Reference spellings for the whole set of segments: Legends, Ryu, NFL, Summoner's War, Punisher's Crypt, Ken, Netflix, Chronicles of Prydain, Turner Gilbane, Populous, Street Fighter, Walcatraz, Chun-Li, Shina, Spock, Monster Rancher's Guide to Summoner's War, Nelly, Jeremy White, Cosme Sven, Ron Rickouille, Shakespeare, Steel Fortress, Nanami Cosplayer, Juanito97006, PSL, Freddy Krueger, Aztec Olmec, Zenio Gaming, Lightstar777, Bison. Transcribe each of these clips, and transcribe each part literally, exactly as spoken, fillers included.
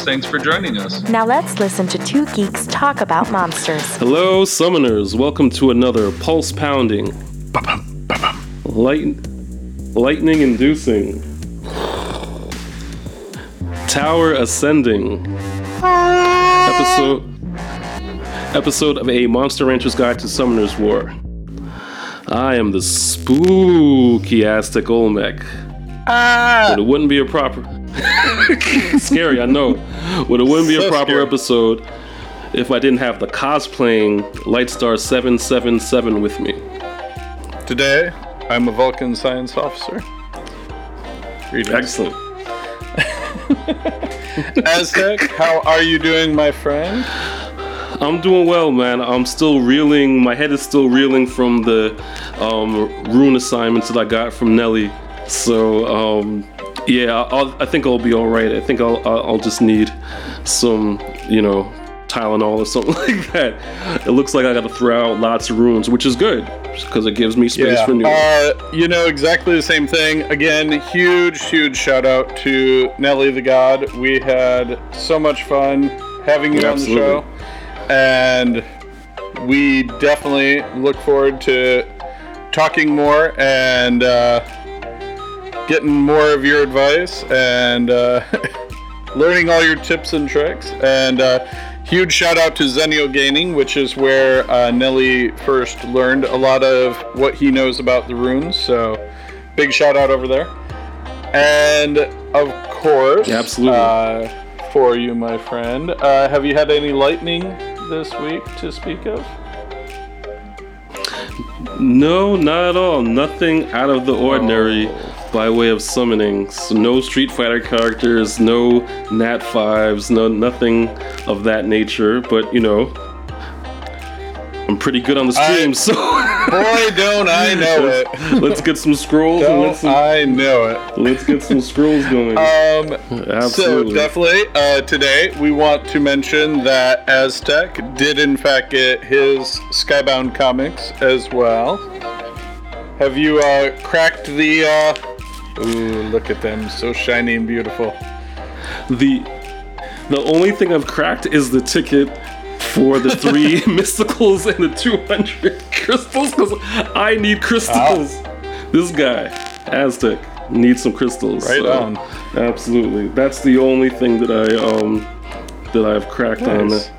thanks for joining us. Now let's listen to two geeks talk about monsters. Hello, summoners. Welcome to another pulse-pounding, light, lightning-inducing, tower-ascending episode, episode of A Monster Rancher's Guide to Summoner's War. I am the spooky Aztec Olmec. Ah! But it wouldn't be a proper... Scary, I know. But it wouldn't be so a proper scary. Episode if I didn't have the cosplaying Lightstar seven seven seven with me. Today, I'm a Vulcan science officer. Greetings. Excellent. Aztec, how are you doing, my friend? I'm doing well, man. I'm still reeling. My head is still reeling from the um, rune assignments that I got from Nelly. So, um... yeah, I'll, I think I'll be all right. I think I'll I'll just need some, you know, Tylenol or something like that. It looks like I got to throw out lots of runes, which is good because it gives me space yeah. for new. Uh, you know, exactly the same thing. Again, huge, huge shout out to Nelly the God. We had so much fun having you yeah, on absolutely. the show, and we definitely look forward to talking more and. Uh, Getting more of your advice and uh, learning all your tips and tricks. And uh, huge shout out to Zenio Gaming, which is where uh, Nelly first learned a lot of what he knows about the runes. So big shout out over there. And of course, yeah, absolutely. Uh, for you, my friend, uh, have you had any lightning this week to speak of? No, not at all. Nothing out of the ordinary. Oh. By way of summoning, so no Street Fighter characters, no nat fives, no nothing of that nature, but you know, I'm pretty good on the stream, I, so... Boy, don't I know it. Let's get some scrolls. Don't and let's some, I know it. Let's get some scrolls going. Um, Absolutely. So definitely, uh, today we want to mention that Aztec did in fact get his Skybound comics as well. Have you uh, cracked the... Uh, Ooh, look at them, so shiny and beautiful. The the only thing I've cracked is the ticket for the three mysticals and the two hundred crystals, because I need crystals. Ah. This guy, Aztec, needs some crystals. Right so, on. Absolutely. That's the only thing that I um that I've cracked nice. on the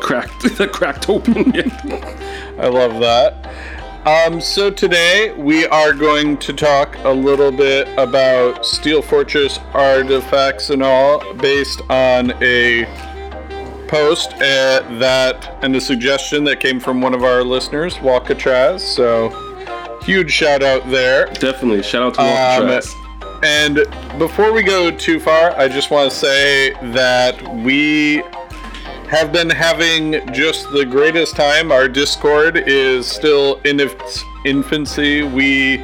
cracked the cracked open yet. I love that. Um, so today we are going to talk a little bit about Steel Fortress artifacts and all based on a post at that and a suggestion that came from one of our listeners, Walcatraz. So huge shout out there. Definitely. Shout out to Walcatraz. Um, and before we go too far, I just want to say that we... have been having just the greatest time. Our Discord is still in its infancy. We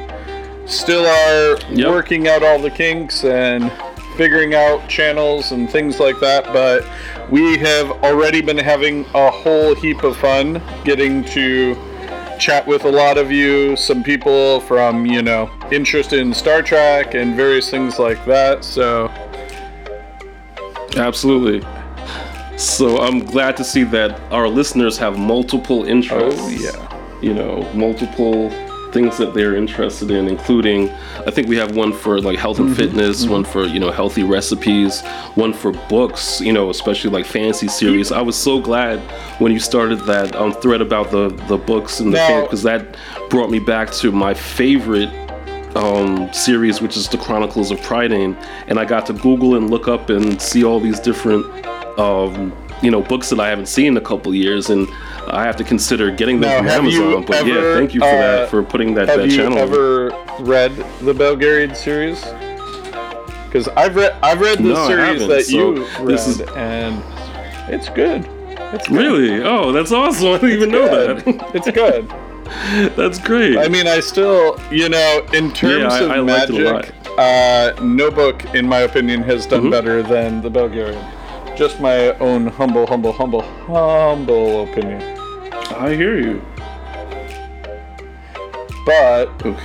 still are yep. working out all the kinks and figuring out channels and things like that, but we have already been having a whole heap of fun getting to chat with a lot of you, some people from, you know, interested in Star Trek and various things like that, so... Absolutely. So I'm glad to see that our listeners have multiple interests. Oh, yeah. You know, multiple things that they're interested in, including, I think we have one for like health and mm-hmm. fitness, mm-hmm. one for, you know, healthy recipes, one for books, you know, especially like fantasy series. I was so glad when you started that um, thread about the, the books and the now, fan, because that brought me back to my favorite Um, series, which is the Chronicles of Prydain, and I got to Google and look up and see all these different um, you know, books that I haven't seen in a couple years, and I have to consider getting them now, from Amazon. But ever, yeah, thank you for uh, that for putting that, have that channel. Have you ever read the Belgariad series? Because I've read I've read the no, series that you so this is and it's good. It's good. Really? Oh, that's awesome! I didn't it's even good. know that. It's good. That's great. I mean, I still, you know, in terms yeah, I, of I magic, uh, no book, in my opinion, has done mm-hmm. better than the Belgariad. Just my own humble, humble, humble, humble opinion. I hear you. But okay.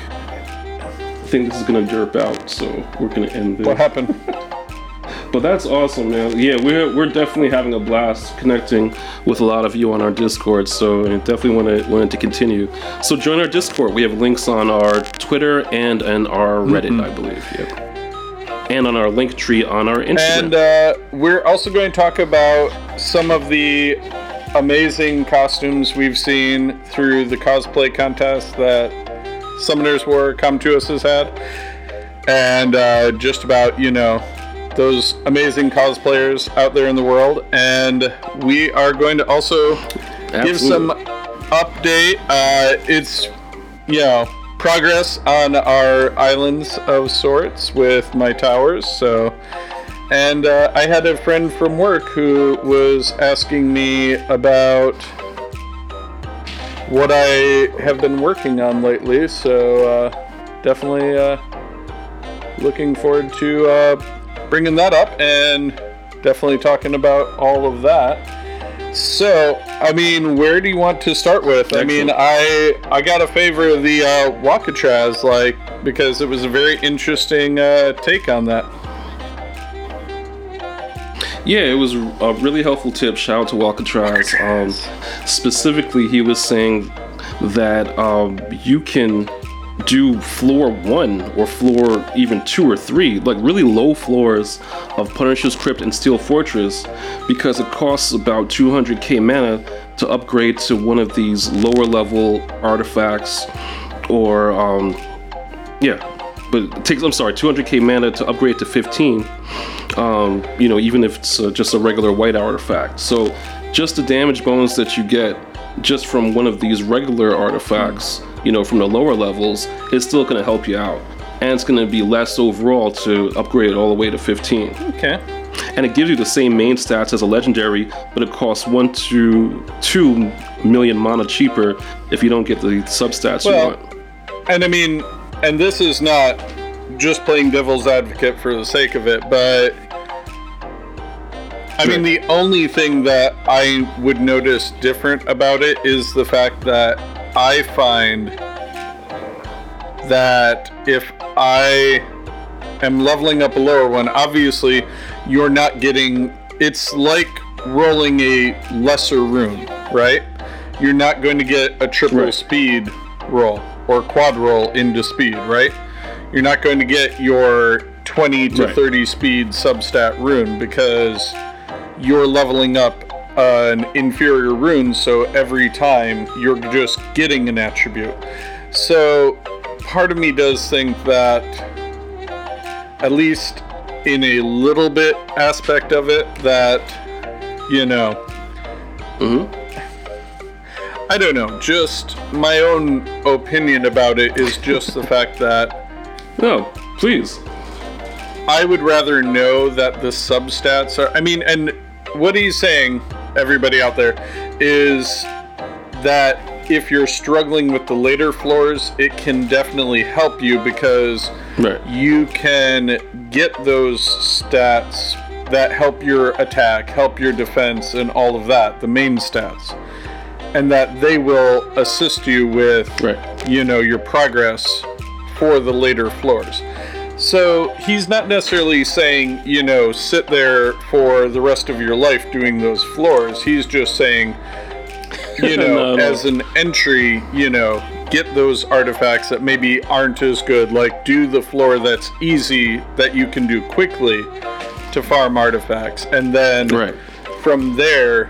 I think this is gonna derp out, so we're gonna end this. What happened? But that's awesome, man. Yeah, we're we're definitely having a blast connecting with a lot of you on our Discord. So and definitely want to want it to continue. So join our Discord. We have links on our Twitter and and our Reddit, mm-hmm. I believe. Yep. And on our Linktree on our Instagram. And uh, we're also going to talk about some of the amazing costumes we've seen through the cosplay contest that Summoner's War Come To Us has had, and uh, just about, you know, those amazing cosplayers out there in the world. And we are going to also Absolutely. give some update. Uh, it's, you know, progress on our islands of sorts with my towers. So, and uh, I had a friend from work who was asking me about what I have been working on lately. So uh, definitely uh, looking forward to uh, bringing that up and definitely talking about all of that. So, I mean, where do you want to start with? Excellent. I mean, I I got a favor of the uh, Walcatraz, like, because it was a very interesting uh, take on that. Yeah, it was a really helpful tip. Shout out to Walcatraz. Um, specifically, he was saying that um, you can do floor one or floor even two or three, like really low floors of Punisher's Crypt and Steel Fortress, because it costs about two hundred k mana to upgrade to one of these lower level artifacts, or um yeah but it takes I'm sorry two hundred k mana to upgrade to fifteen, um you know, even if it's uh, just a regular white artifact. So just the damage bonus that you get just from one of these regular artifacts, you know, from the lower levels, it's still going to help you out, and it's going to be less overall to upgrade all the way to fifteen. Okay. And it gives you the same main stats as a legendary, but it costs one to two million mana cheaper if you don't get the substats well, you want. And I mean, and this is not just playing devil's advocate for the sake of it, but I mean, the only thing that I would notice different about it is the fact that I find that if I am leveling up a lower one, obviously you're not getting, it's like rolling a lesser rune, right? You're not going to get a triple right. speed roll or quad roll into speed, right? You're not going to get your twenty to right. thirty speed substat rune, because you're leveling up an inferior rune, so every time you're just getting an attribute. So part of me does think that, at least in a little bit aspect of it, that, you know, mm-hmm. I don't know, just my own opinion about it is just the fact that... No, please. I would rather know that the substats are... I mean, and... what he's saying, everybody out there, is that if you're struggling with the later floors, it can definitely help you, because right. you can get those stats that help your attack, help your defense, and all of that, the main stats, and that they will assist you with, right. you know, your progress for the later floors. So he's not necessarily saying, you know, sit there for the rest of your life doing those floors. He's just saying, you know, no, no. as an entry, you know, get those artifacts that maybe aren't as good. Like, do the floor that's easy that you can do quickly to farm artifacts. And then right. from there,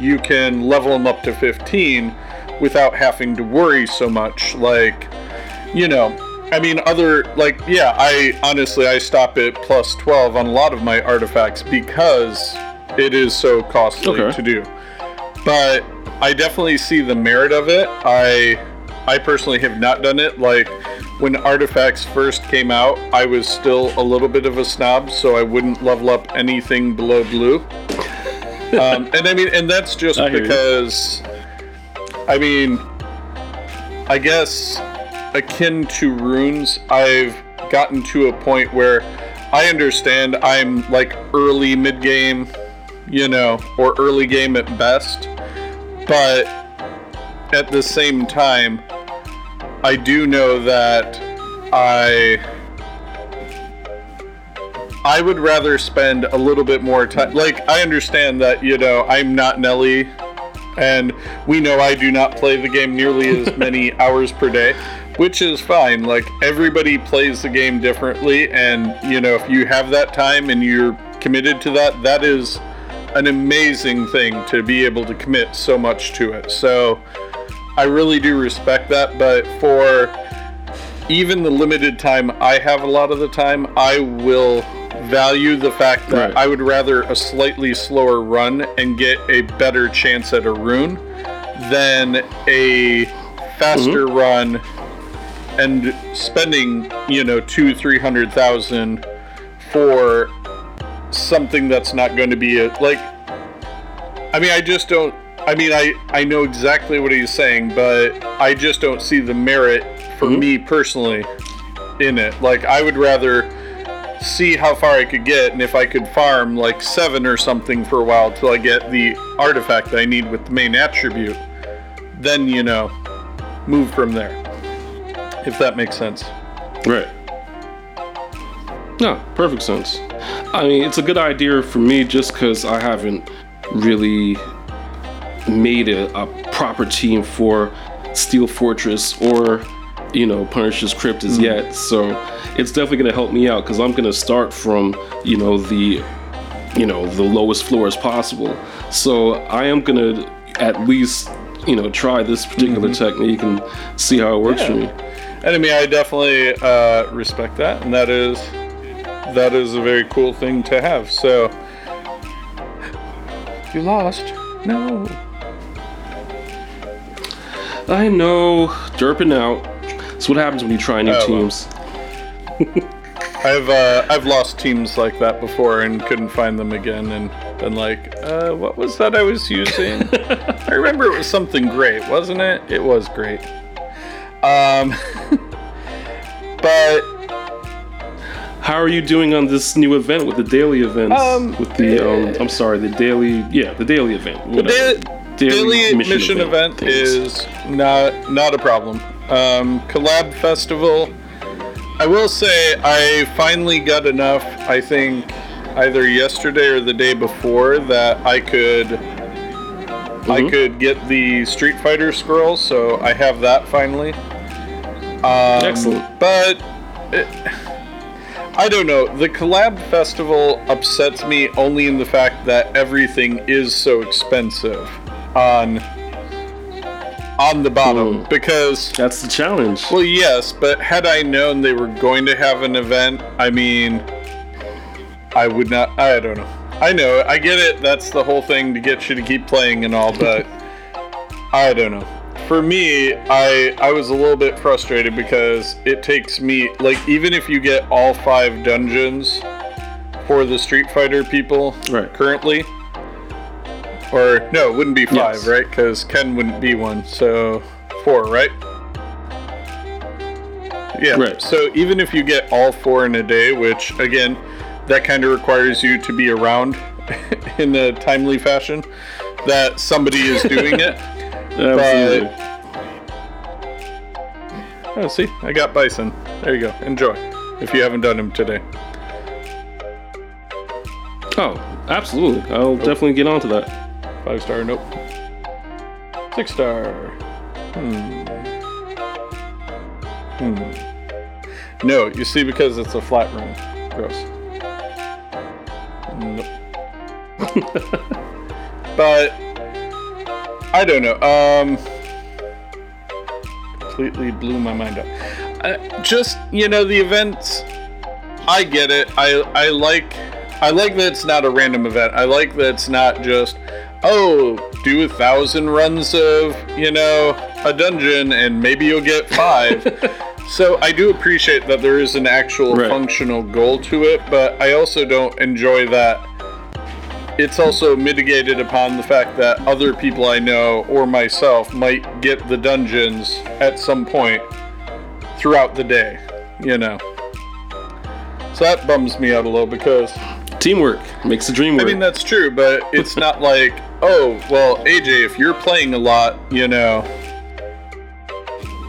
you can level them up to fifteen without having to worry so much. Like, you know... I mean, other, like, yeah, I honestly, I stop at plus twelve on a lot of my artifacts because it is so costly okay. to do. But I definitely see the merit of it. I I personally have not done it. Like, when Artifacts first came out, I was still a little bit of a snob, so I wouldn't level up anything below blue. um, and I mean, and that's just I because, I mean, I guess akin to runes, I've gotten to a point where I understand I'm like early mid-game, you know, or early game at best, but at the same time, I do know that I I would rather spend a little bit more time. Like, I understand that, you know, I'm not Nelly, and we know I do not play the game nearly as many hours per day, which is fine. Like, everybody plays the game differently, and, you know, if you have that time and you're committed to that, that is an amazing thing to be able to commit so much to it. So I really do respect that, but for even the limited time I have a lot of the time, I will value the fact that right. I would rather a slightly slower run and get a better chance at a rune than a faster mm-hmm. run and spending, you know, two, three hundred thousand for something that's not going to be a, like, I mean, I just don't, I mean, I, I know exactly what he's saying, but I just don't see the merit for mm-hmm. me personally in it. Like, I would rather see how far I could get, and if I could farm like seven or something for a while till I get the artifact that I need with the main attribute, then, you know, move from there. If that makes sense. Right. No, perfect sense. I mean, it's a good idea for me just because I haven't really made a, a proper team for Steel Fortress or, you know, Punisher's Crypt as mm-hmm. yet. So it's definitely going to help me out because I'm going to start from, you know, the, you know, the lowest floor as possible. So I am going to at least, you know, try this particular mm-hmm. technique and see how it works yeah. for me. And I mean, I definitely uh, respect that, and that is... that is a very cool thing to have. So you lost? No. I know. Derping out. It's what happens when you try new oh, teams. Well. I've uh, I've lost teams like that before and couldn't find them again and been like, uh, what was that I was using? I remember it was something great, wasn't it? It was great. Um, but. How are you doing on this new event with the daily events? Um, with the, um, I'm sorry, the daily, yeah, the daily event. The da- daily, daily mission, mission event, event is not not a problem. Um, Collab Festival, I will say I finally got enough, I think, either yesterday or the day before that I could, mm-hmm. I could get the Street Fighter scroll, so I have that finally. Um, Excellent. But... It, I don't know. The Collab Festival upsets me only in the fact that everything is so expensive on on the bottom. Ooh, because that's the challenge. Well, yes, but had I known they were going to have an event, I mean, I would not. I don't know. I know. I get it. That's the whole thing to get you to keep playing and all, but I don't know. For me, I I was a little bit frustrated because it takes me, like, even if you get all five dungeons for the Street Fighter people right. currently, or no, it wouldn't be five, yes. right? Because Ken wouldn't be one, so four, right? Yeah, right. So even if you get all four in a day, which, again, that kind of requires you to be around in a timely fashion, that somebody is doing it. Absolutely. But, oh, see, I got Bison. There you go. Enjoy. If you haven't done him today. Oh, absolutely. I'll nope. definitely get on to that. Five star, nope. Six star. Hmm. Hmm. No, you see, because it's a flat room. Gross. Nope. But... I don't know. Um, completely blew my mind up. Uh, just, you know, the events. I get it. I I like I like that it's not a random event. I like that it's not just, oh, do a thousand runs of, you know, a dungeon and maybe you'll get five. So I do appreciate that there is an actual right. functional goal to it, but I also don't enjoy that. It's also mitigated upon the fact that other people I know or myself might get the dungeons at some point throughout the day, you know. So that bums me out a little because... Teamwork makes the dream work. I mean, that's true, but it's not like, oh, well, A J, if you're playing a lot, you know,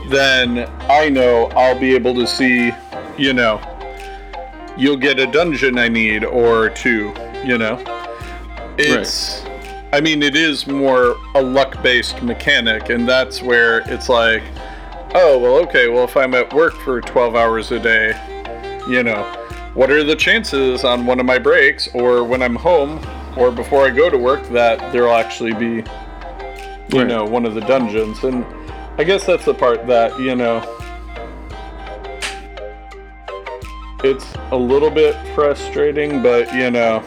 then I know I'll be able to see, you know, you'll get a dungeon I need or two, you know. It's, right. I mean, it is more a luck-based mechanic, and that's where it's like, oh, well, okay, well, if I'm at work for twelve hours a day, you know, what are the chances on one of my breaks, or when I'm home, or before I go to work, that there'll actually be, you right. know, one of the dungeons, and I guess that's the part that, you know, it's a little bit frustrating, but, you know...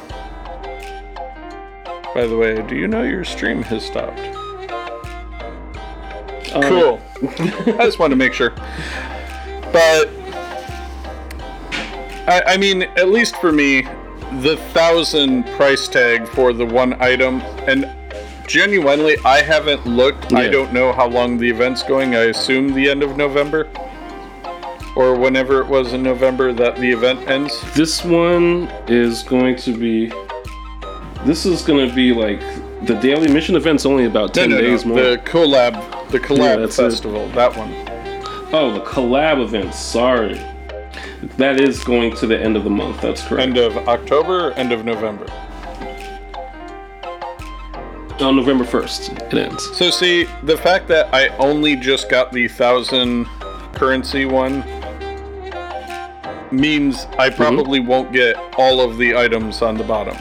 By the way, do you know your stream has stopped? Um, cool. I just wanted to make sure. But, I, I mean, at least for me, the thousand price tag for the one item, and genuinely, I haven't looked. Yeah. I don't know how long the event's going. I assume the end of November, or whenever it was in November that the event ends. This one is going to be... This is going to be like the daily mission event's only about ten no, no, days no. more. The collab, the collab yeah, festival, it. that one. Oh, the collab event. Sorry, that is going to the end of the month. That's correct. End of October, end of November. On November first, it ends. So see, the fact that I only just got the thousand currency one means I probably mm-hmm. won't get all of the items on the bottom.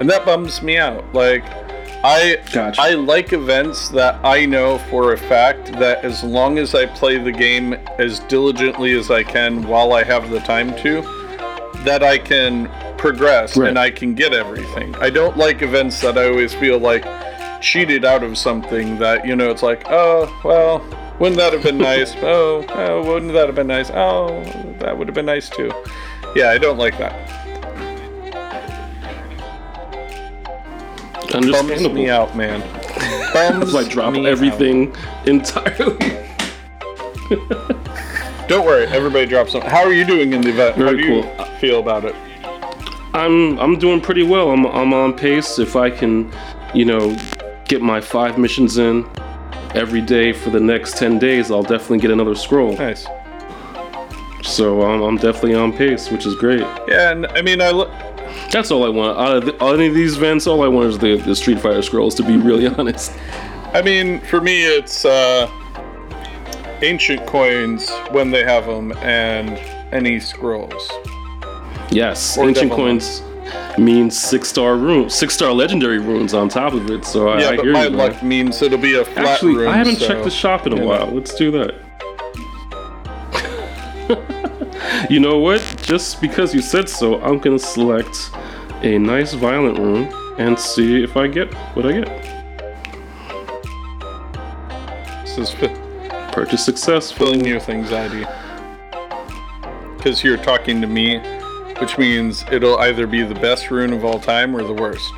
And that bums me out. Like, I gotcha. I like events that I know for a fact that as long as I play the game as diligently as I can while I have the time to, that I can progress right. and I can get everything. I don't like events that I always feel like cheated out of something that, you know, it's like, oh, well, wouldn't that have been nice? Oh, oh, wouldn't that have been nice? Oh, that would have been nice too. Yeah, I don't like that. Bums me out, man. Bums like drop me everything out. Entirely. Don't worry, everybody drops something. How are you doing in the event? Very How do you cool. feel about it? I'm I'm doing pretty well. I'm I'm on pace. If I can, you know, get my five missions in every day for the next ten days, I'll definitely get another scroll. Nice. So I'm I'm definitely on pace, which is great. Yeah, and I mean I look. That's all I want. Out of the, all any of these events, all I want is the, the Street Fighter scrolls, to be really honest. I mean, for me, it's uh, ancient coins when they have them, and any scrolls. Yes, or ancient coins luck. means six-star runes, six-star legendary runes on top of it, so yeah, I, I hear you. Yeah, but my luck means it'll be a flat Actually, rune, I haven't so, checked the shop in a while. Know. Let's do that. You know what? Just because you said so, I'm gonna select a nice violent rune and see if I get what I get. This is f- purchase successful. Filling you with anxiety. Because you're talking to me, which means it'll either be the best rune of all time or the worst.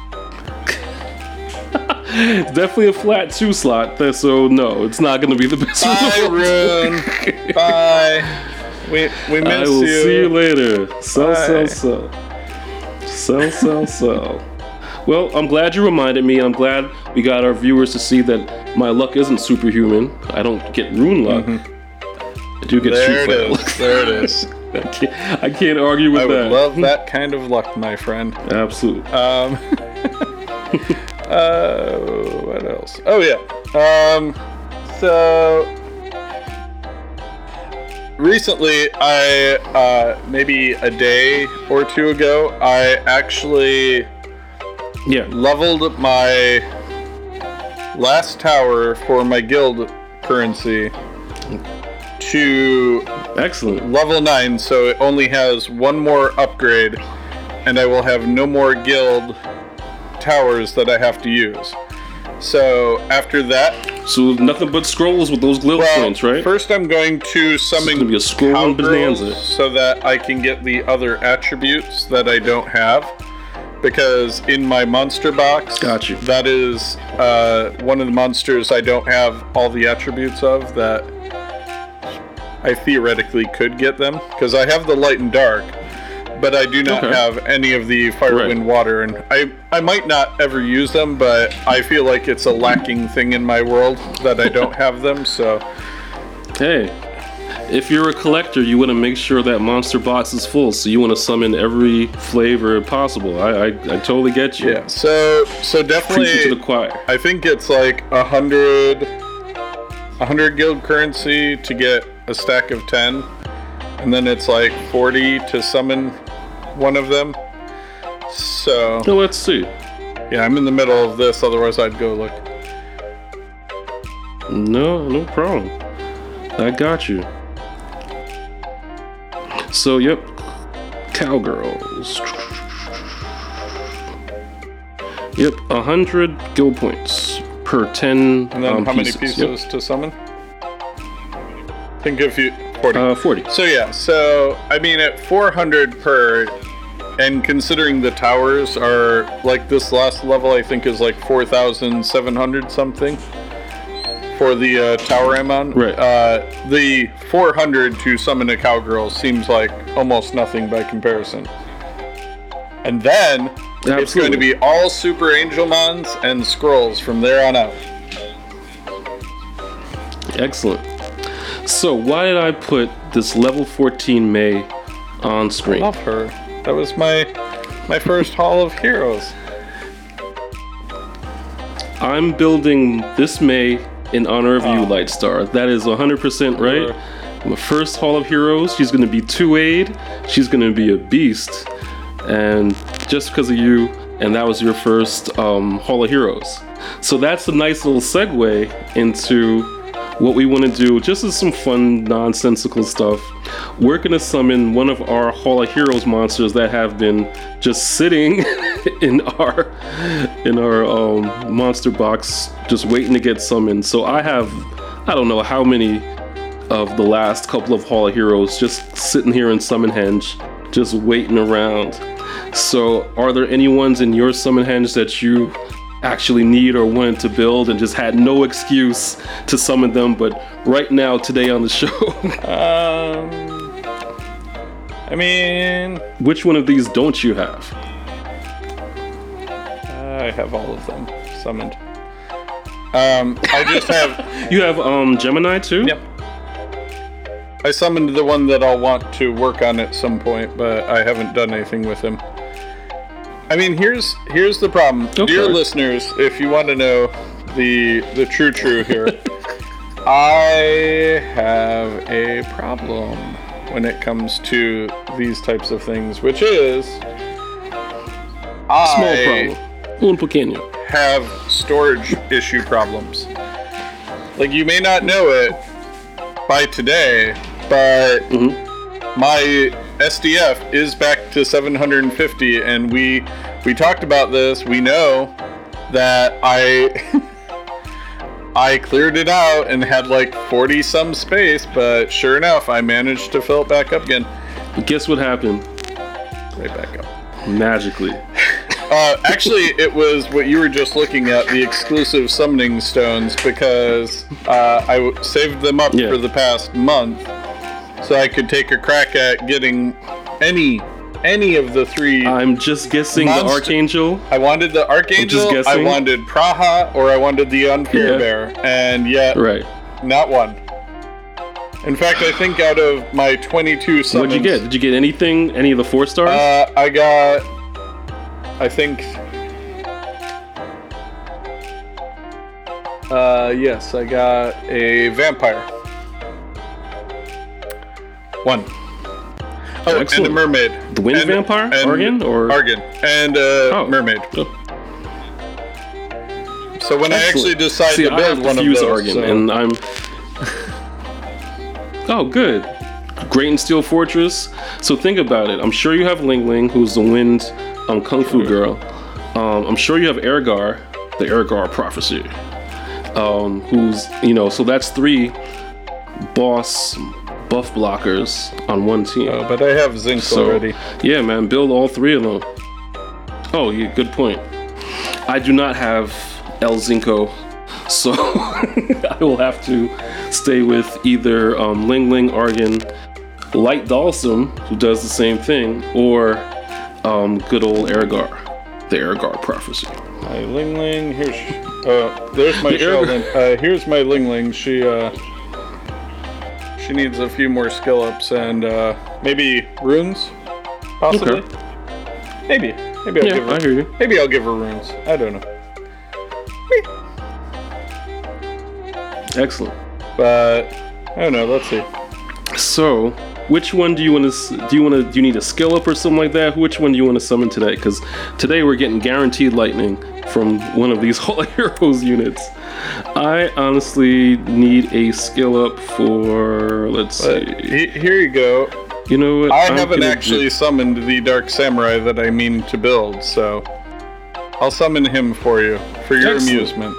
It's definitely a flat two slot, so no, it's not gonna be the best Bye, rune. Of all time. Rune. Bye. We, we miss I will you. see you later. Sell, Bye. sell, sell. Sell, sell, sell. Well, I'm glad you reminded me. I'm glad we got our viewers to see that my luck isn't superhuman. I don't get rune luck. Mm-hmm. I do get there street it luck. There it is. I, can't, I can't argue with I that. I would love that kind of luck, my friend. Absolutely. Um, uh, what else? Oh, yeah. Um, so... Recently, I, uh, maybe a day or two ago, I actually yeah. leveled my last tower for my guild currency to Excellent. level nine, so it only has one more upgrade, and I will have no more guild towers that I have to use. So after that, so nothing but scrolls with those glow well, stones, right? First, I'm going to summon gonna be a scroll bonanza so that I can get the other attributes that I don't have, because in my monster box, got you. That is uh, one of the monsters I don't have all the attributes of that I theoretically could get them, because I have the light and dark. But I do not okay. have any of the fire, right. wind, water, and I, I might not ever use them, but I feel like it's a lacking thing in my world that I don't have them, so... Hey, if you're a collector, you want to make sure that monster box is full, so you want to summon every flavor possible. I, I, I totally get you. Yeah, so so definitely... Preaching to the choir. I think it's like a hundred, a hundred guild currency to get a stack of ten, and then it's like forty to summon one of them. So, so let's see. Yeah, I'm in the middle of this, otherwise I'd go look. No, no problem. I got you. So, yep. Cowgirls. Yep, one hundred guild points per ten pieces. And then um, how pieces. many pieces yep. to summon? I think if you... forty. Uh, forty. So yeah, so I mean at four hundred per, and considering the towers are like this last level I think is like four thousand seven hundred something for the uh, tower I'm on. Right. Uh, the four hundred to summon a cowgirl seems like almost nothing by comparison. And then Absolutely. It's going to be all super angel mons and scrolls from there on out. Excellent. So, why did I put this level fourteen May on screen? I love her. That was my my first Hall of Heroes. I'm building this May in honor of oh. you, Lightstar. That is one hundred percent right. Sure. My first Hall of Heroes. She's going to be two-aid. She's going to be a beast. And just because of you, and that was your first um, Hall of Heroes. So, that's a nice little segue into... what we want to do, just as some fun, nonsensical stuff, we're going to summon one of our Hall of Heroes monsters that have been just sitting in our in our um, monster box, just waiting to get summoned. So I have, I don't know how many of the last couple of Hall of Heroes just sitting here in Summonhenge, just waiting around. So are there any ones in your Summonhenge that you... actually need or wanted to build and just had no excuse to summon them, but right now today on the show? um I mean, which one of these don't you have? I have all of them summoned. um I just have you have um Gemini too? Yep, I summoned the one that I'll want to work on at some point, but I haven't done anything with him. I mean, here's here's the problem. Okay. Dear listeners, if you want to know the the true true here, I have a problem when it comes to these types of things, which is I small problem. Un have storage issue problems. Like, you may not know it by today, but mm-hmm. my S D F is back to seven hundred fifty, and we we talked about this. We know that I I cleared it out and had like forty some space, but sure enough, I managed to fill it back up again. But guess what happened? Right back up. Magically. uh, actually, it was what you were just looking at, the exclusive summoning stones, because uh, I w- saved them up yeah. for the past month. So I could take a crack at getting any any of the three. I'm just guessing monster. The Archangel. I wanted the Archangel, I'm just I wanted Praha, or I wanted the Unfair yeah. Bear, and yet right. not one. In fact, I think out of my twenty-two summons... What'd you get? Did you get anything? Any of the four stars? Uh, I got... I think... Uh, yes, I got a Vampire. One. Oh, Excellent. And a mermaid. The wind and, vampire? And Argan? Or? Argan. And a uh, oh. mermaid. Oh. So when Excellent. I actually decide See, to build one of those... Argan, so. And I'm... oh, good. Great and Steel Fortress. So think about it. I'm sure you have Ling Ling, who's the wind um, kung fu girl. Um, I'm sure you have Ergar, the Urgar Prophecy. Um, who's, you know, so that's three boss buff blockers on one team. Oh, but I have Zinx so, already. Yeah, man, build all three of them. Oh, yeah, good point. I do not have El Zinco, so I will have to stay with either um, Ling Ling Argan, Light Dalsum, who does the same thing, or um, good old Ergar, the Ergar Prophecy. My Ling Ling, here's... Uh, there's my the Sheldon. Uh, here's my Ling Ling. She, uh... She needs a few more skill ups and, uh... maybe runes? Possibly? Okay. Maybe. Maybe I'll yeah, give her... I hear you. Maybe I'll give her runes. I don't know. Excellent. But... I don't know. Let's see. So... Which one do you want to, do you want to, do you need a skill up or something like that? Which one do you want to summon today? Because today we're getting guaranteed lightning from one of these Hall of Heroes units. I honestly need a skill up for, let's but see. Here you go. You know what? I I'm haven't actually do- summoned the Dark Samurai that I mean to build, so I'll summon him for you, for your Excellent. amusement.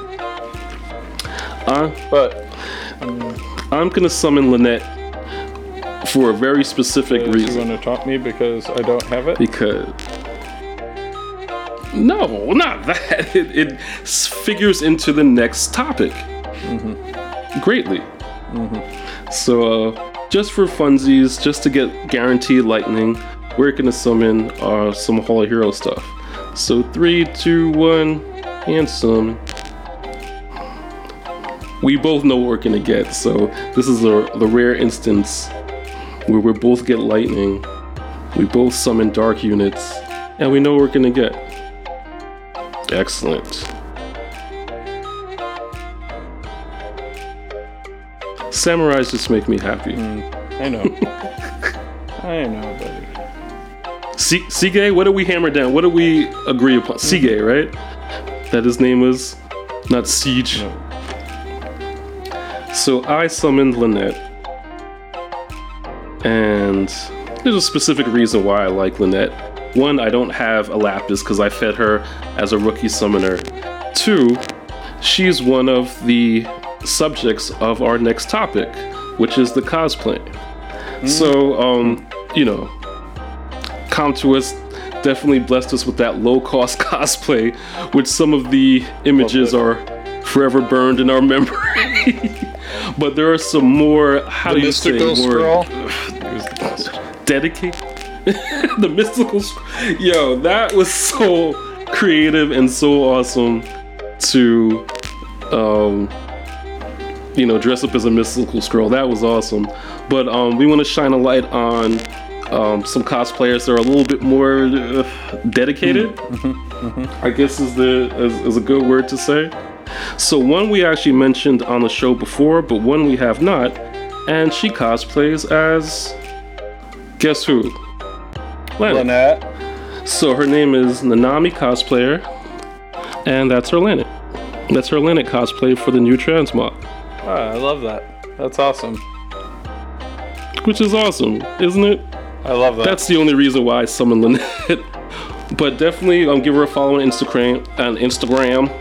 Uh, but I'm going to summon Lynette. For a very specific uh, reason. You want to taunt me because I don't have it? Because... No, not that. It, it figures into the next topic. Mm-hmm. Greatly. Mm-hmm. So, uh, just for funsies, just to get guaranteed lightning, we're going to summon uh, some Hall of Heroes stuff. So, three, two, one, and summon. We both know what we're going to get, so this is the, the rare instance where we both get lightning, we both summon dark units, and we know what we're gonna get. Excellent. Samurais just make me happy. Mm, I know. I know, buddy. C- Sige, what did we hammer down? What did we agree upon? Sige, right? That his name was? Not Siege. No. So I summoned Lynette. And there's a specific reason why I like Lynette. One, I don't have a Lapis because I fed her as a rookie summoner. Two, she's one of the subjects of our next topic, which is the cosplay. Mm. So, um, you know, Comtoist definitely blessed us with that low-cost cosplay, which some of the images are forever burned in our memory. But there are some more, how the do you say, more... Dedicate the mystical scroll. Yo, that was so creative and so awesome to um you know dress up as a mystical scroll. That was awesome. But um we want to shine a light on um some cosplayers that are a little bit more uh, dedicated. Mm-hmm. Mm-hmm. I guess is the is, is a good word to say. So one we actually mentioned on the show before, but one we have not, and she cosplays as, guess who? Lynette. Lynette. So her name is Nanami Cosplayer, and that's her Lynette. That's her Lynette cosplay for the new Transmog. Oh, I love that. That's awesome. Which is awesome, isn't it? I love that. That's the only reason why I summoned Lynette. But definitely um, give her a follow on Instagram. On Instagram.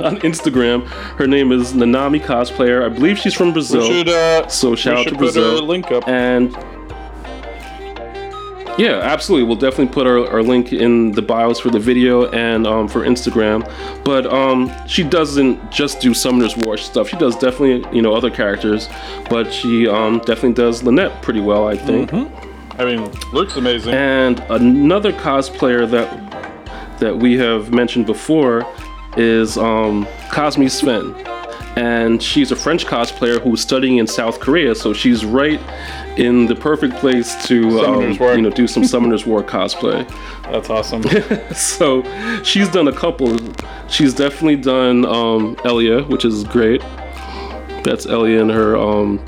on Instagram. Her name is Nanami Cosplayer. I believe she's from Brazil. We should, uh, so shout out to Brazil. We should put her link up. And yeah, absolutely. We'll definitely put our, our link in the bios for the video and um, for Instagram. But um, she doesn't just do Summoner's War stuff. She does definitely, you know, other characters. But she um, definitely does Lynette pretty well, I think. Mm-hmm. I mean, looks amazing. And another cosplayer that that we have mentioned before is um, Cosme Sven. And she's a French cosplayer who's studying in South Korea, so she's right in the perfect place to um, you know do some Summoner's War cosplay. That's awesome. So she's done a couple. She's definitely done um, Elia, which is great. That's Elia in her, um,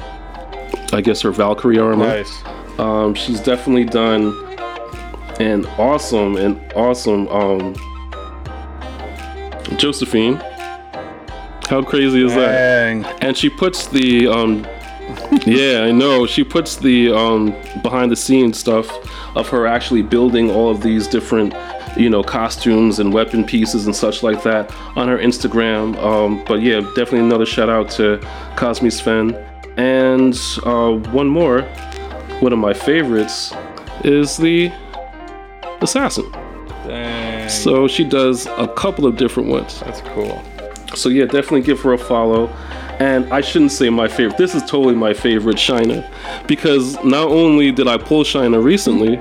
I guess, her Valkyrie armor. Nice. Um, she's definitely done an awesome, an awesome um, Josephine. How crazy is Dang. that? And she puts the, um, yeah, I know. She puts the um, behind the scenes stuff of her actually building all of these different you know, costumes and weapon pieces and such like that on her Instagram. Um, but yeah, definitely another shout out to Cosme Sven. And uh, one more, one of my favorites is the assassin. Dang. So she does a couple of different ones. That's cool. So yeah, definitely give her a follow. And I shouldn't say my favorite. This is totally my favorite, Shina, because not only did I pull Shina recently,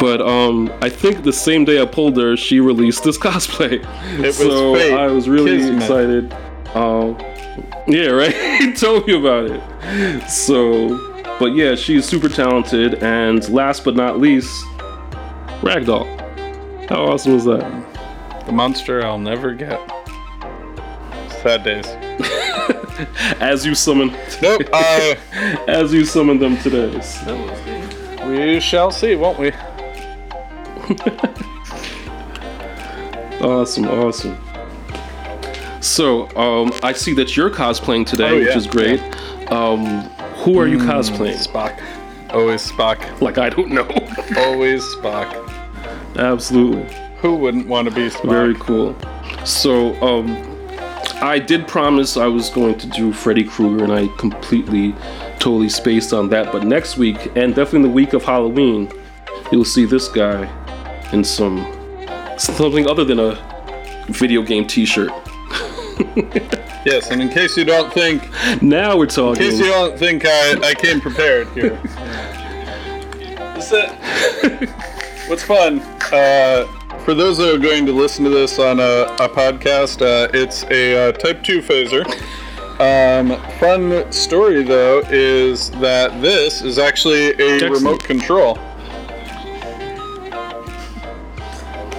but um, I think the same day I pulled her, she released this cosplay. It was so fate. I was really Kismet. excited. Um, yeah, right? Tell me about it. So, but yeah, she's super talented. And last but not least, Ragdoll. How awesome is that? The monster I'll never get. Sad days. As you summon. Nope. Uh, as you summon them today. So. We shall see, won't we? Awesome, awesome. So, um, I see that you're cosplaying today, oh, yeah, which is great. Yeah. Um, who are you mm, cosplaying? Spock. Always Spock. Like, I don't know. Always Spock. Absolutely. Who wouldn't want to be Spock? Very cool. So, um... I did promise I was going to do Freddy Krueger, and I completely, totally spaced on that. But next week, and definitely the week of Halloween, you'll see this guy in some something other than a video game t-shirt. Yes, and in case you don't think... Now we're talking. In case you don't think I, I came prepared here. That's it. What's fun? Uh... For those that are going to listen to this on a, a podcast, uh, it's a uh, type two phaser. Um, fun story, though, is that this is actually a Excellent. remote control.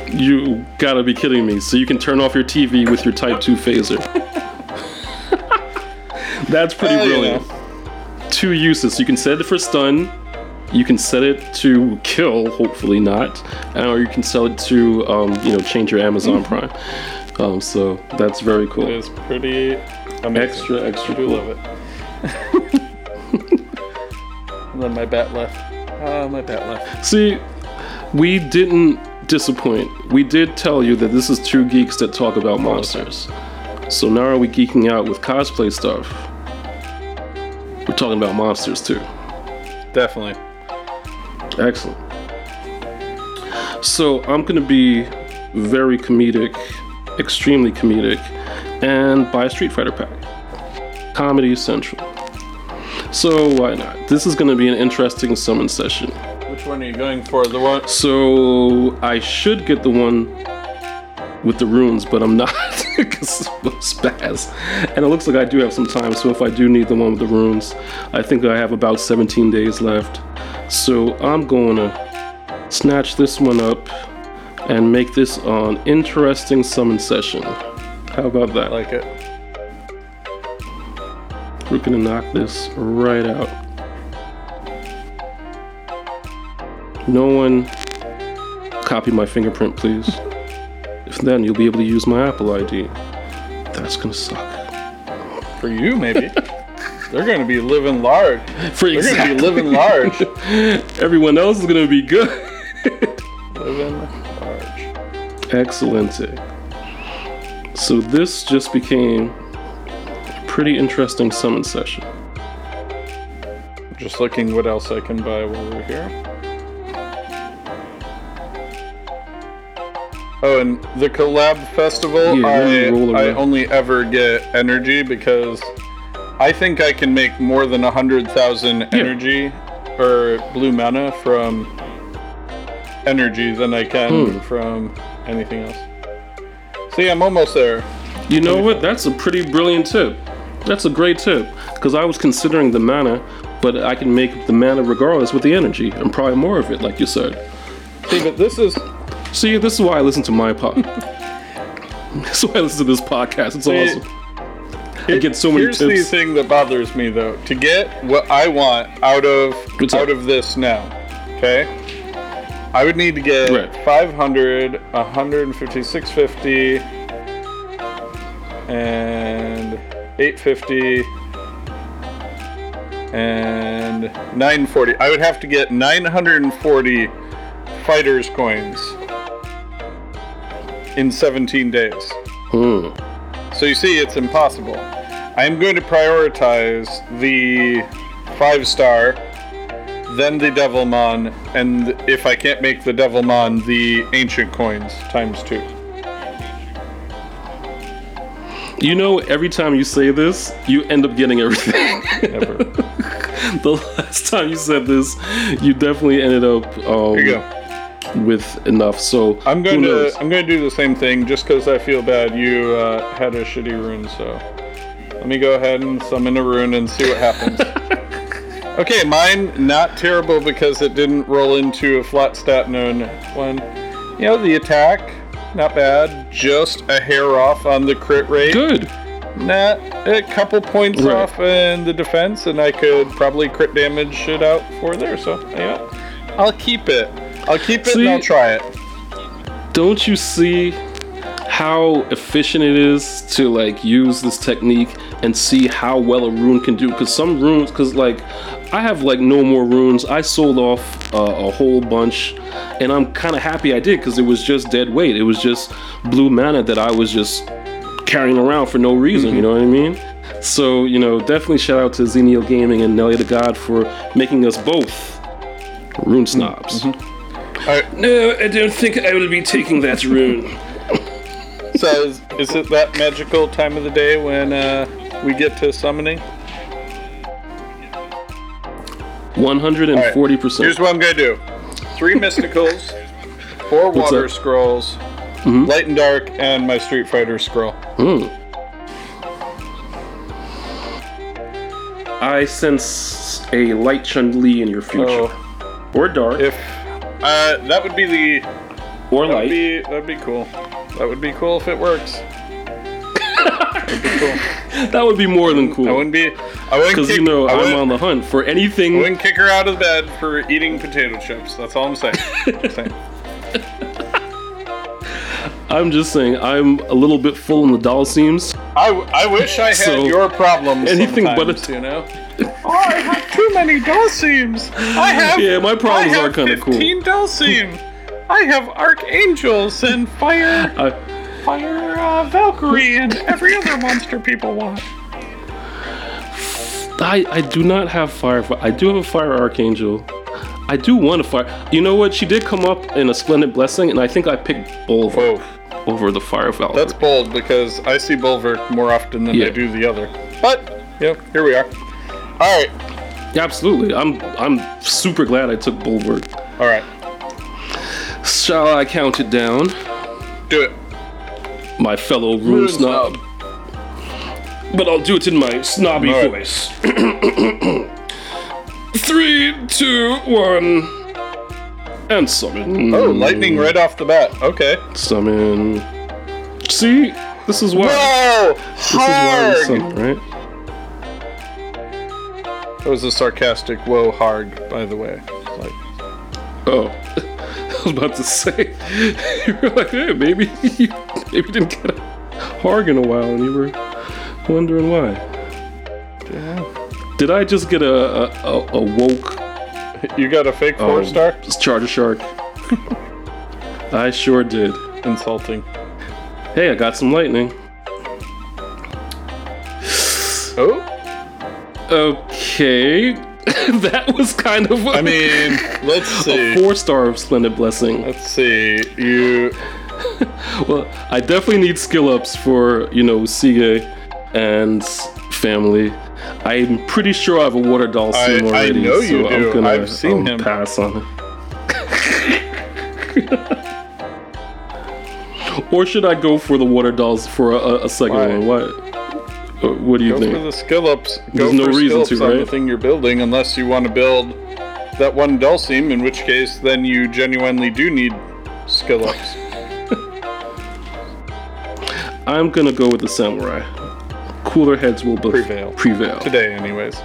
You gotta be kidding me. So you can turn off your T V with your type two phaser. That's pretty uh, brilliant. You know. Two uses. You can set it for stun. You can set it to kill, hopefully not, or you can sell it to, um, you know, change your Amazon Prime. Um, so that's very cool. It is pretty amazing. Extra, extra I do cool. love it. And then my bat left. Oh, my bat left. See, we didn't disappoint. We did tell you that this is two geeks that talk about monsters. So now are we geeking out with cosplay stuff? We're talking about monsters too. Definitely. Excellent. So I'm going to be very comedic, extremely comedic, and buy a Street Fighter pack. Comedy Central. So why not? This is going to be an interesting summon session. Which one are you going for? The one? So I should get the one with the runes, but I'm not because I'm spaz. And it looks like I do have some time, so if I do need the one with the runes, I think I have about seventeen days left. So I'm going to snatch this one up and make this an interesting summon session. How about that? I like it. We're going to knock this right out. No one copy my fingerprint, please. If then, you'll be able to use my Apple I D. That's going to suck. For you, maybe. They're going to be living large. For They're exactly. going to be living large. Everyone else is going to be good. Living large. Excellent. So this just became a pretty interesting summon session. Just looking what else I can buy while we're here. Oh, and the collab festival, yeah, I, I only ever get energy because I think I can make more than one hundred thousand yeah. energy or blue mana from energy than I can hmm. from anything else. See, I'm almost there. You know what? That's a pretty brilliant tip. That's a great tip because I was considering the mana, but I can make the mana regardless with the energy and probably more of it, like you said. See, but this is... See, this is why I listen to my pod. This is why I listen to this podcast. It's See, awesome. It, I get so many here's tips. Here's the thing that bothers me, though. To get what I want out of out of this now, okay? I would need to get right. five hundred, one hundred fifty, six hundred fifty, and eight hundred fifty, and nine hundred forty. I would have to get nine hundred forty fighters coins. in seventeen days. Ooh. So you see, it's impossible. I'm going to prioritize the five-star, then the Devilmon, and if I can't make the Devilmon, the Ancient Coins times two. You know, every time you say this, you end up getting everything. Ever. The last time you said this, you definitely ended up um, Here you go. with enough. So I'm going to I'm going to do the same thing just because I feel bad. You uh, had a shitty rune, so let me go ahead and summon a rune and see what happens. Okay, mine not terrible because it didn't roll into a flat stat known one. You know, the attack. Not bad. Just a hair off on the crit rate. Good. Nah, a couple points right. off in the defense, and I could probably crit damage shit out for there. So, yeah. I'll keep it. I'll keep it see, and I'll try it. Don't you see how efficient it is to, like, use this technique and see how well a rune can do? Because some runes, because, like, I have, like, no more runes. I sold off uh, a whole bunch, and I'm kind of happy I did because it was just dead weight. It was just blue mana that I was just carrying around for no reason, mm-hmm. you know what I mean? So, you know, definitely shout out to Zenio Gaming and Nelly the God for making us both rune snobs. Mm-hmm. Right. No, I don't think I will be taking that rune. So, is, is it that magical time of the day when uh, we get to summoning? one hundred forty percent. Right. Here's what I'm going to do. Three mysticals, four What's water up? scrolls, mm-hmm. light and dark, and my Street Fighter scroll. Mm. I sense a light Chun-Li in your future. Oh. Or dark. If uh, That would be the... Or that light. Would be, that'd be cool. That would be cool if it works. That'd be cool. That would be more than cool. I wouldn't be... Because, you know, I'm on the hunt for anything. I wouldn't kick her out of bed for eating potato chips. That's all I'm saying. I'm, saying. I'm just saying, I'm a little bit full in the doll seams. I, I wish I had so, your problems anything sometimes, but a, you know? Oh, I have too many doll seams. I have Yeah, my problems are kind of cool. I have fifteen doll seams. I have archangels and fire, I, fire uh, Valkyrie and every other monster people want. I, I do not have fire. I do have a fire archangel. I do want a fire. You know what? She did come up in a splendid blessing, and I think I picked Bulwark Whoa. over the fire valve. That's bold because I see Bulwark more often than yeah. I do the other. But yeah, here we are. All right. Yeah, absolutely. I'm I'm super glad I took Bulwark. All right. Shall I count it down? Do it, my fellow room snob. snob. But I'll do it in my snobby right. voice. Three, two, one. And summon. Oh, lightning right off the bat. Okay. Summon. See? This is why. No! This harg! Is why we summon, right? That was a sarcastic whoa harg, by the way. Like, oh. I was about to say. You were like, hey, maybe you maybe didn't get a harg in a while, and you were... wondering why. Yeah. Did I just get a a, a, a woke? You got a fake four um, star? Charter shark. I sure did. Insulting. Hey, I got some lightning. Oh. Okay. That was kind of. A, I mean, let's see. A four star of splendid blessing. Let's see you. Well, I definitely need skill ups for you know Sige. And family. I'm pretty sure I have a water doll scene already. I know you so do. I'm gonna, I've seen um, him. Pass on it. Or should I go for the water dolls for a, a second Why? one? What? What do you go think? Go for the skill ups. Go There's no for reason to, right? on the thing you're building, unless you want to build that one doll seam. In which case, then you genuinely do need skill ups. I'm gonna go with the samurai. Cooler heads will prevail. prevail. Today, anyways.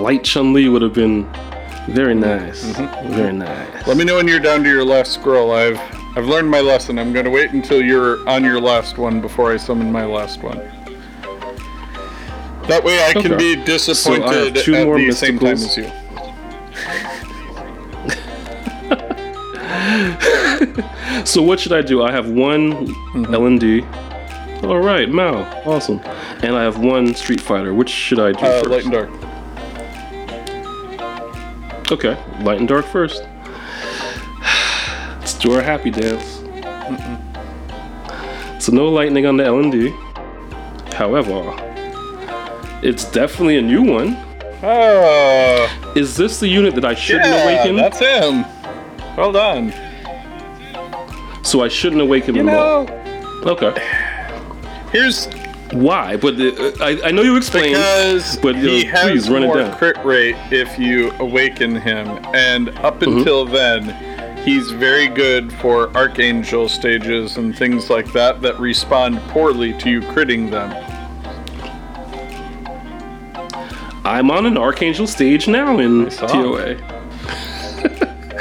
Light Chun-Li would have been very nice. Mm-hmm. Very nice. Let me know when you're down to your last scroll. I've I've learned my lesson. I'm going to wait until you're on your last one before I summon my last one. That way I okay. can be disappointed so I have two at more the mysticals. Same time as you. So what should I do? I have one mm-hmm. L and D. All right, Mao, awesome. And I have one Street Fighter. Which should I do uh, first? Light and Dark. Okay, Light and Dark first. Let's do our happy dance. Mm-mm. So no lightning on the L and D. However, it's definitely a new one. Oh. Is this the unit that I shouldn't yeah, awaken? That's him. Well done. So I shouldn't awaken him all. Okay. Here's why, but the, uh, I, I know you explained. Because but, uh, he has please, run more it down. Crit rate if you awaken him, and up mm-hmm. until then, he's very good for Archangel stages and things like that that respond poorly to you critting them. I'm on an Archangel stage now in T O A.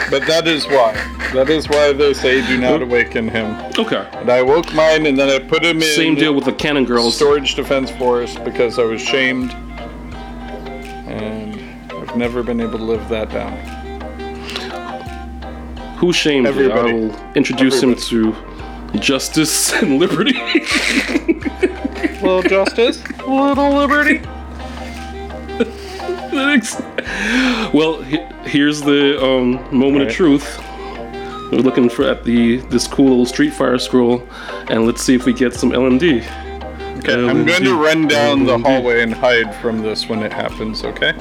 But that is why. That is why they say do not awaken him. Okay. And I awoke mine, and then I put him in. Same deal with the Cannon Girls. Storage Defense Force because I was shamed, and I've never been able to live that down. Who shamed you? I will introduce Everybody. him to justice and liberty. Little justice, little liberty. Well, he, here's the um, moment right. of truth. We're looking for at the this cool little Street Fighter scroll, and let's see if we get some L and D. Okay, L and D. I'm going to run down L and D. The hallway and hide from this when it happens. Okay.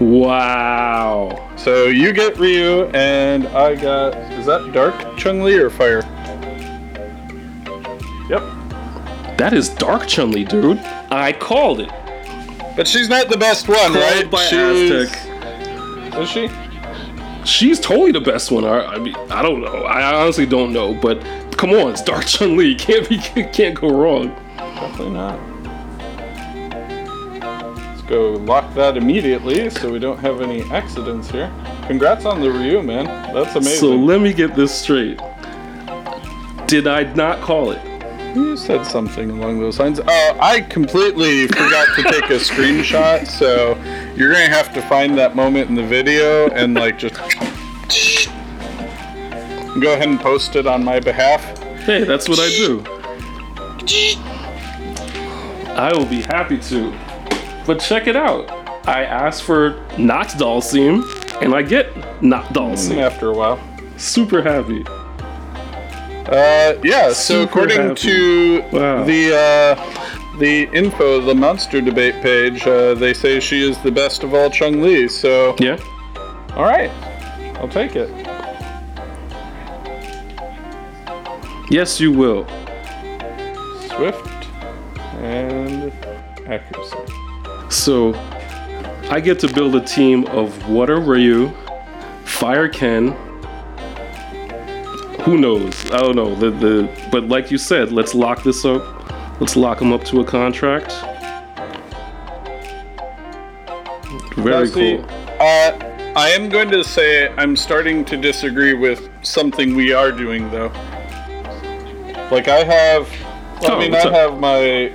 Wow. So you get Ryu, and I got is that Dark Chun-Li or Fire? Yep. That is Dark Chun-Li, dude. I called it. But she's not the best one, called right? By she's... Aztec. Is she? She's totally the best one. I, I mean, I don't know. I honestly don't know. But come on, it's Dark Chun-Li. Can't be, can't go wrong. Definitely not. Let's go lock that immediately, so we don't have any accidents here. Congrats on the Ryu, man. That's amazing. So let me get this straight. Did I not call it? You said something along those lines. Uh, I completely forgot to take a screenshot, so you're going to have to find that moment in the video and, like, just go ahead and post it on my behalf. Hey, that's what I do. I will be happy to. But check it out. I asked for not Dalsim, and I get not Dalsim. After a while. Super happy. Uh, yeah, so Super according happy. to wow. the uh, the info, the monster debate page, uh, they say she is the best of all Chun-Li, so... Yeah. All right. I'll take it. Yes, you will. Swift and accuracy. So, I get to build a team of Water Ryu, Fire Ken... Who knows? I don't know. The the but like you said, let's lock this up. Let's lock them up to a contract. Very now, see, cool. Uh, I am going to say I'm starting to disagree with something we are doing though. Like I have, well, oh, I mean I up? have my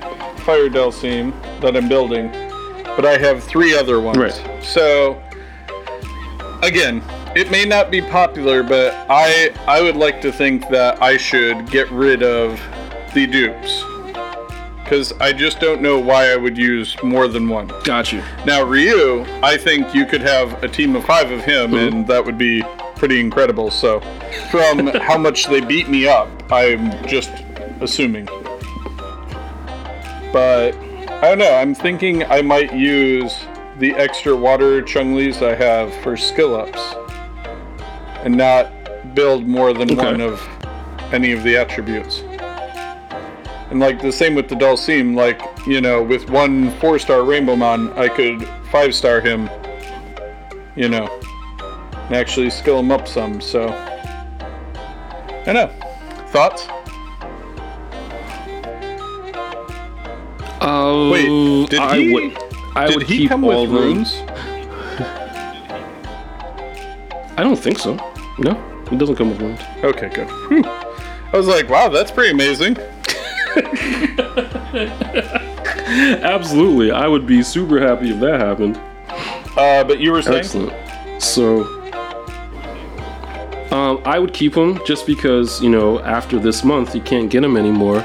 Fire Dalsim that I'm building, but I have three other ones. Right. So again. It may not be popular, but I I would like to think that I should get rid of the dupes. Because I just don't know why I would use more than one. Got you. Now, Ryu, I think you could have a team of five of him, mm-hmm. and that would be pretty incredible. So, from how much they beat me up, I'm just assuming. But, I don't know, I'm thinking I might use the extra water Chun-Lis I have for skill-ups. And not build more than okay. one of any of the attributes. And like the same with the Dalsim, like, you know, with one four-star Rainbow Mon, I could five-star him, you know, and actually skill him up some, so. I know. Thoughts? Uh, Wait, did I he, would, I did would he keep come all with runes? I don't think so. No, it doesn't come with wounds. Okay, good. Whew. I was like, wow, that's pretty amazing. Absolutely, I would be super happy if that happened. Uh, but you were saying? Excellent. So, um, I would keep them just because, you know, after this month, you can't get them anymore.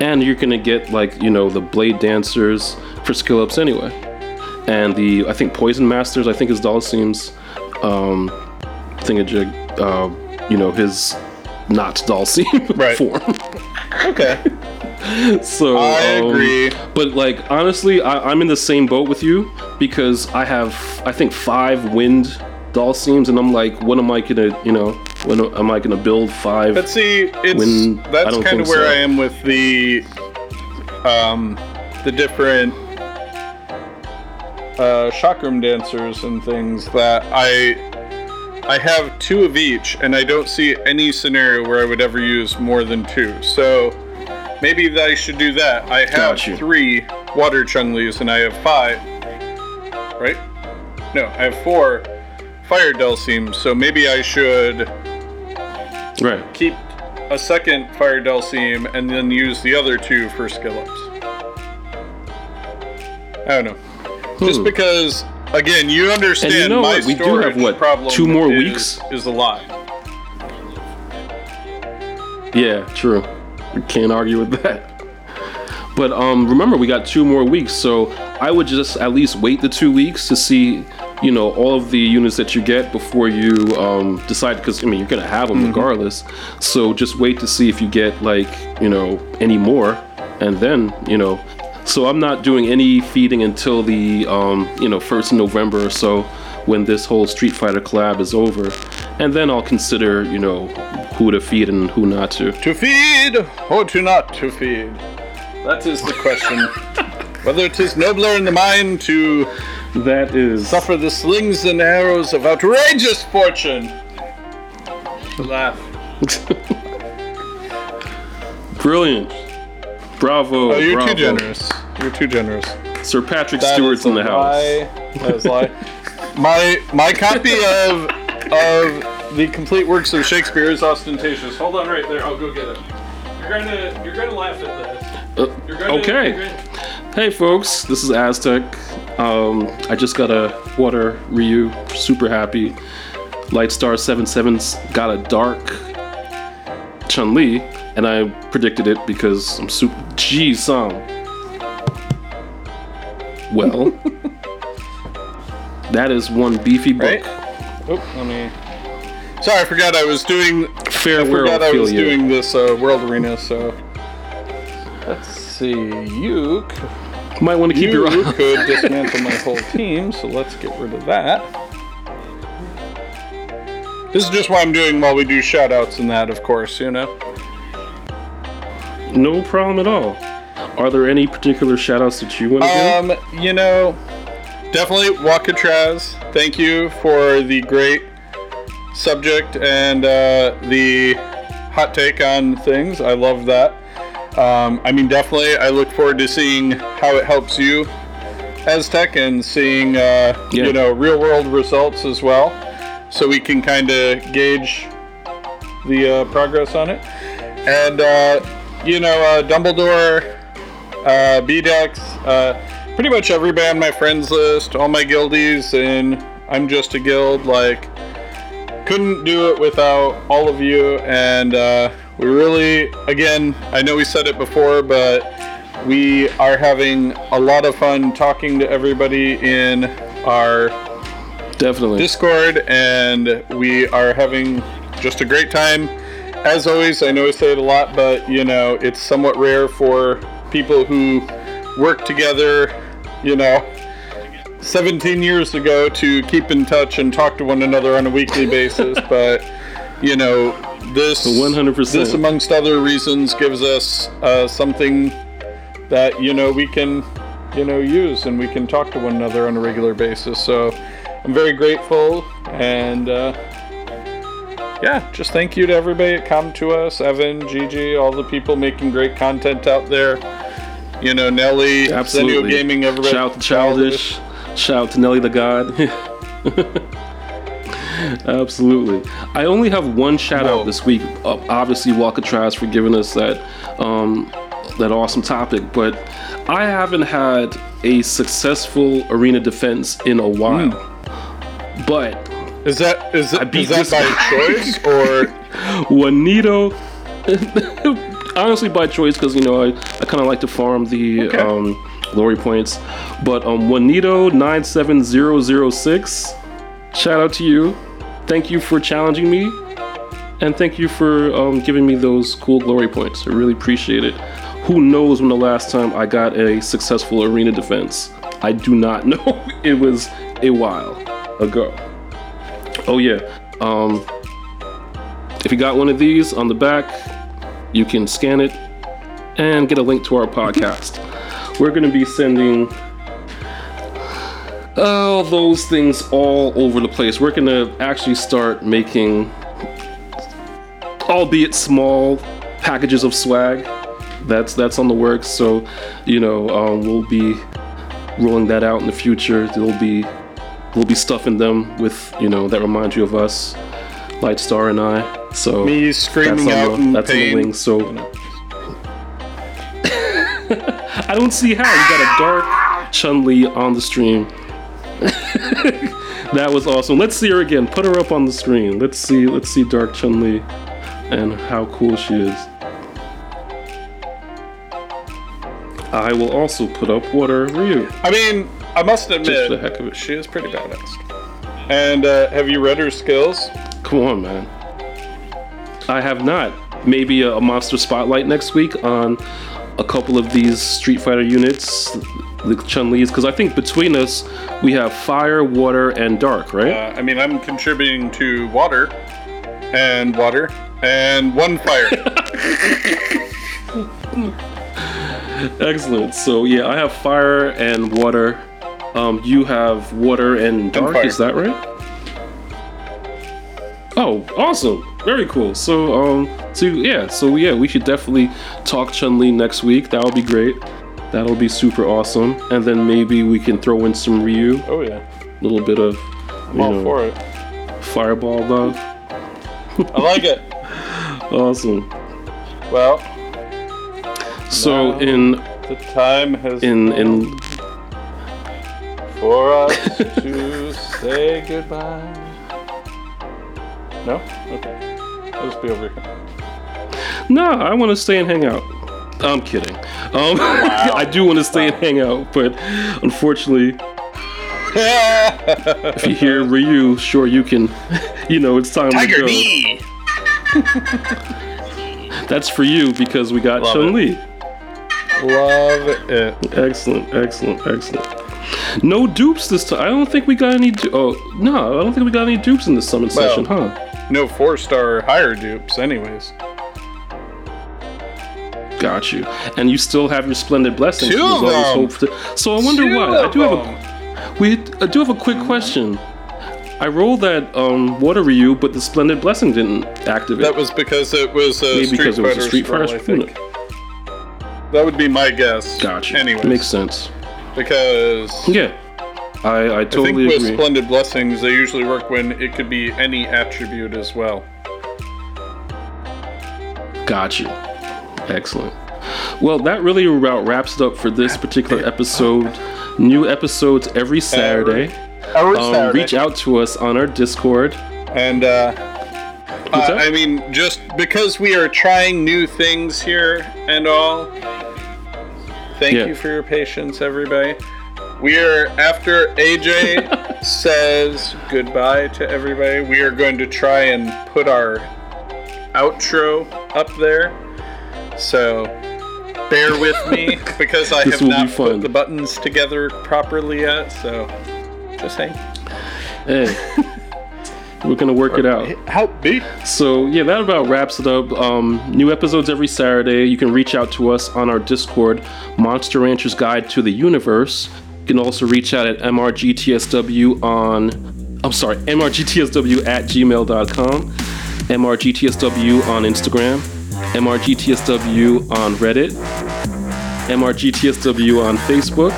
And you're going to get, like, you know, the Blade Dancers for skill ups anyway. And the, I think, Poison Masters, I think his Dalsim's um, thingamajig, uh, you know, his not Dalsim right. form. Okay. So I agree, um, but like honestly, I, I'm in the same boat with you because I have, I think, five wind doll seams, and I'm like, what am I gonna, you know, when am I gonna build five? But see, it's wind? That's kind of where so. I am with the, um, the different uh, chakram dancers and things that I. I have two of each, and I don't see any scenario where I would ever use more than two. So maybe I should do that. I have three water Chun-Lis, and I have five. Right? No, I have four fire Dalsims, so maybe I should right. keep a second fire Dalsim and then use the other two for skill ups. I don't know. Hmm. Just because. Again, you understand you know my what? We storage do have, what, problem two more is, weeks? Is a lot. Yeah, true. We can't argue with that. But um, remember, we got two more weeks, so I would just at least wait the two weeks to see, you know, all of the units that you get before you um, decide, because, I mean, you're going to have them mm-hmm. regardless. So just wait to see if you get, like, you know, any more, and then, you know... So I'm not doing any feeding until the, um, you know, first of November or so, when this whole Street Fighter collab is over. And then I'll consider, you know, who to feed and who not to. To feed or to not to feed? That is the question. Whether it is nobler in the mind to that is suffer the slings and arrows of outrageous fortune. Laugh. Brilliant. Bravo. Oh, you're bravo. Too generous. You're too generous. Sir Patrick that Stewart's in the lie. House. That is a lie. My, my copy of of the complete works of Shakespeare is ostentatious. Hold on right there. I'll go get it. You're going to you're gonna laugh at this. You're gonna, uh, okay. You're gonna... Hey, folks. This is Aztec. Um, I just got a water Ryu. Super happy. Lightstar seven seven's got a dark Chun-Li. And I predicted it because I'm super... Gee, Sam. Well. That is one beefy book. Right? Oh, let me... Sorry, I forgot I was doing... Farewell, I forgot I was you. doing this uh, World Arena, so... Let's see... You... C- Might want to keep you your eye You could dismantle my whole team, so let's get rid of that. This is just what I'm doing while we do shoutouts and that, of course, you know? No problem at all. Are there any particular shout-outs that you want to give? Um, you know, definitely Walcatraz. Thank you for the great subject and uh, the hot take on things. I love that. Um, I mean, definitely, I look forward to seeing how it helps you, Aztec, and seeing, uh, yeah. you know, real-world results as well, so we can kind of gauge the uh, progress on it. And... Uh, You know, uh, Dumbledore, uh, B-Dex, uh, pretty much everybody on my friends list, all my guildies, and I'm just a guild, like, couldn't do it without all of you, and uh, we really, again, I know we said it before, but we are having a lot of fun talking to everybody in our Definitely. Discord, and we are having just a great time. As always, I know I say it a lot, but, you know, it's somewhat rare for people who work together, you know, seventeen years ago to keep in touch and talk to one another on a weekly basis. But, you know, this, one hundred percent. This amongst other reasons, gives us uh, something that, you know, we can, you know, use and we can talk to one another on a regular basis. So I'm very grateful and... Uh, Yeah, just thank you to everybody that come to us, Evan, Gigi, all the people making great content out there. You know, Nelly, Zenio Gaming, everybody. Shout out to Childish. Childish. Shout out to Nelly the God. Absolutely. I only have one shout Whoa. out this week. Obviously, Walcatraz for giving us that um, that awesome topic, but I haven't had a successful arena defense in a while. Mm. But is that is, it, is that by choice or Juanito? Honestly, by choice, because you know I, I kind of like to farm the okay. um, glory points. But um, Juanito nine seven zero zero six, shout out to you. Thank you for challenging me, and thank you for um, giving me those cool glory points. I really appreciate it. Who knows when the last time I got a successful arena defense? I do not know. It was a while ago. Oh yeah. Um, if you got one of these on the back, you can scan it and get a link to our podcast. We're going to be sending all those things all over the place. We're going to actually start making, albeit small, packages of swag. That's that's on the works. So, you know, um, we'll be rolling that out in the future. There'll be we'll be stuffing them with, you know, that reminds you of us, Lightstar and I. So me screaming that's out. The, that's on the link. So I don't see how you got a dark Chun-Li on the stream. That was awesome. Let's see her again. Put her up on the screen. Let's see. Let's see dark Chun-Li and how cool she is. I will also put up Water Ryu. I mean, I must admit, just the heck of it. She is pretty badass. And uh, have you read her skills? Come on, man. I have not. Maybe a, a monster spotlight next week on a couple of these Street Fighter units, the Chun-Li's, because I think between us, we have Fire, Water, and Dark, right? Uh, I mean, I'm contributing to Water, and Water, and one Fire. Excellent. So yeah, I have Fire and Water. Um, you have Water and Dark. And is that right? Oh, awesome! Very cool. So um, so yeah, so yeah, we should definitely talk Chun-Li next week. That would be great. That'll be super awesome. And then maybe we can throw in some Ryu. Oh yeah. A little bit of, you know, for it. Fireball love. I like it. Awesome. Well. So now in the time has in in for us to say goodbye. No? Okay. I'll just be over here. No, I want to stay and hang out. I'm kidding. Um, wow. I do want to stay wow. and hang out, but unfortunately, if you hear Ryu, sure you can. You know it's time Tiger to go. D. That's for you because we got Chun-Li. Love it. Excellent, excellent, excellent. No dupes this time. I don't think we got any. Du- oh no, I don't think we got any dupes in this summon well, session, huh? No four-star or higher dupes, anyways. Got you. And you still have your splendid blessing. Two of them. To- so I wonder Two why. I do have a. We I do have a quick question. I rolled that um, Water Ryu, but the splendid blessing didn't activate. That was because it was a Maybe Street Fighter scroll, I think. That would be my guess. Gotcha. Anyways. Makes sense. Because... Yeah. I, I totally agree. I think with agree. Splendid Blessings, they usually work when it could be any attribute as well. Gotcha. Excellent. Well, that really about wraps it up for this particular episode. New episodes every Saturday. Every, every um, Saturday. Reach out to us on our Discord. And, uh... Uh, I mean, just because we are trying new things here and all, thank yeah. you for your patience, everybody. We are, after A J says goodbye to everybody, we are going to try and put our outro up there. So bear with me because I have not put the buttons together properly yet. So just hang. Hey. We're gonna work it out. Help me. So yeah, that about wraps it up. Um, new episodes every Saturday. You can reach out to us on our Discord, Monster Rancher's Guide to the Universe. You can also reach out at M R G T S W on, I'm sorry, M R G T S W at gmail dot com, M R G T S W on Instagram, M R G T S W on Reddit, M R G T S W on Facebook,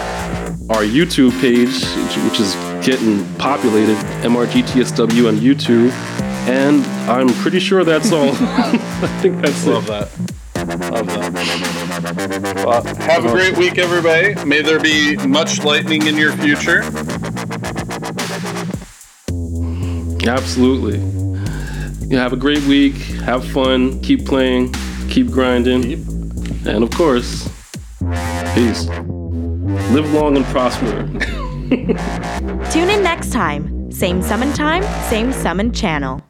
our YouTube page, which is getting populated, M R G T S W on YouTube, and I'm pretty sure that's all. I think that's Love it. Love that. Love that. Well, have a great week, everybody. May there be much lightning in your future. Absolutely. You know, have a great week. Have fun. Keep playing. Keep grinding. Keep. And, of course, peace. Live long and prosper. Tune in next time. Same summon time, same summon channel.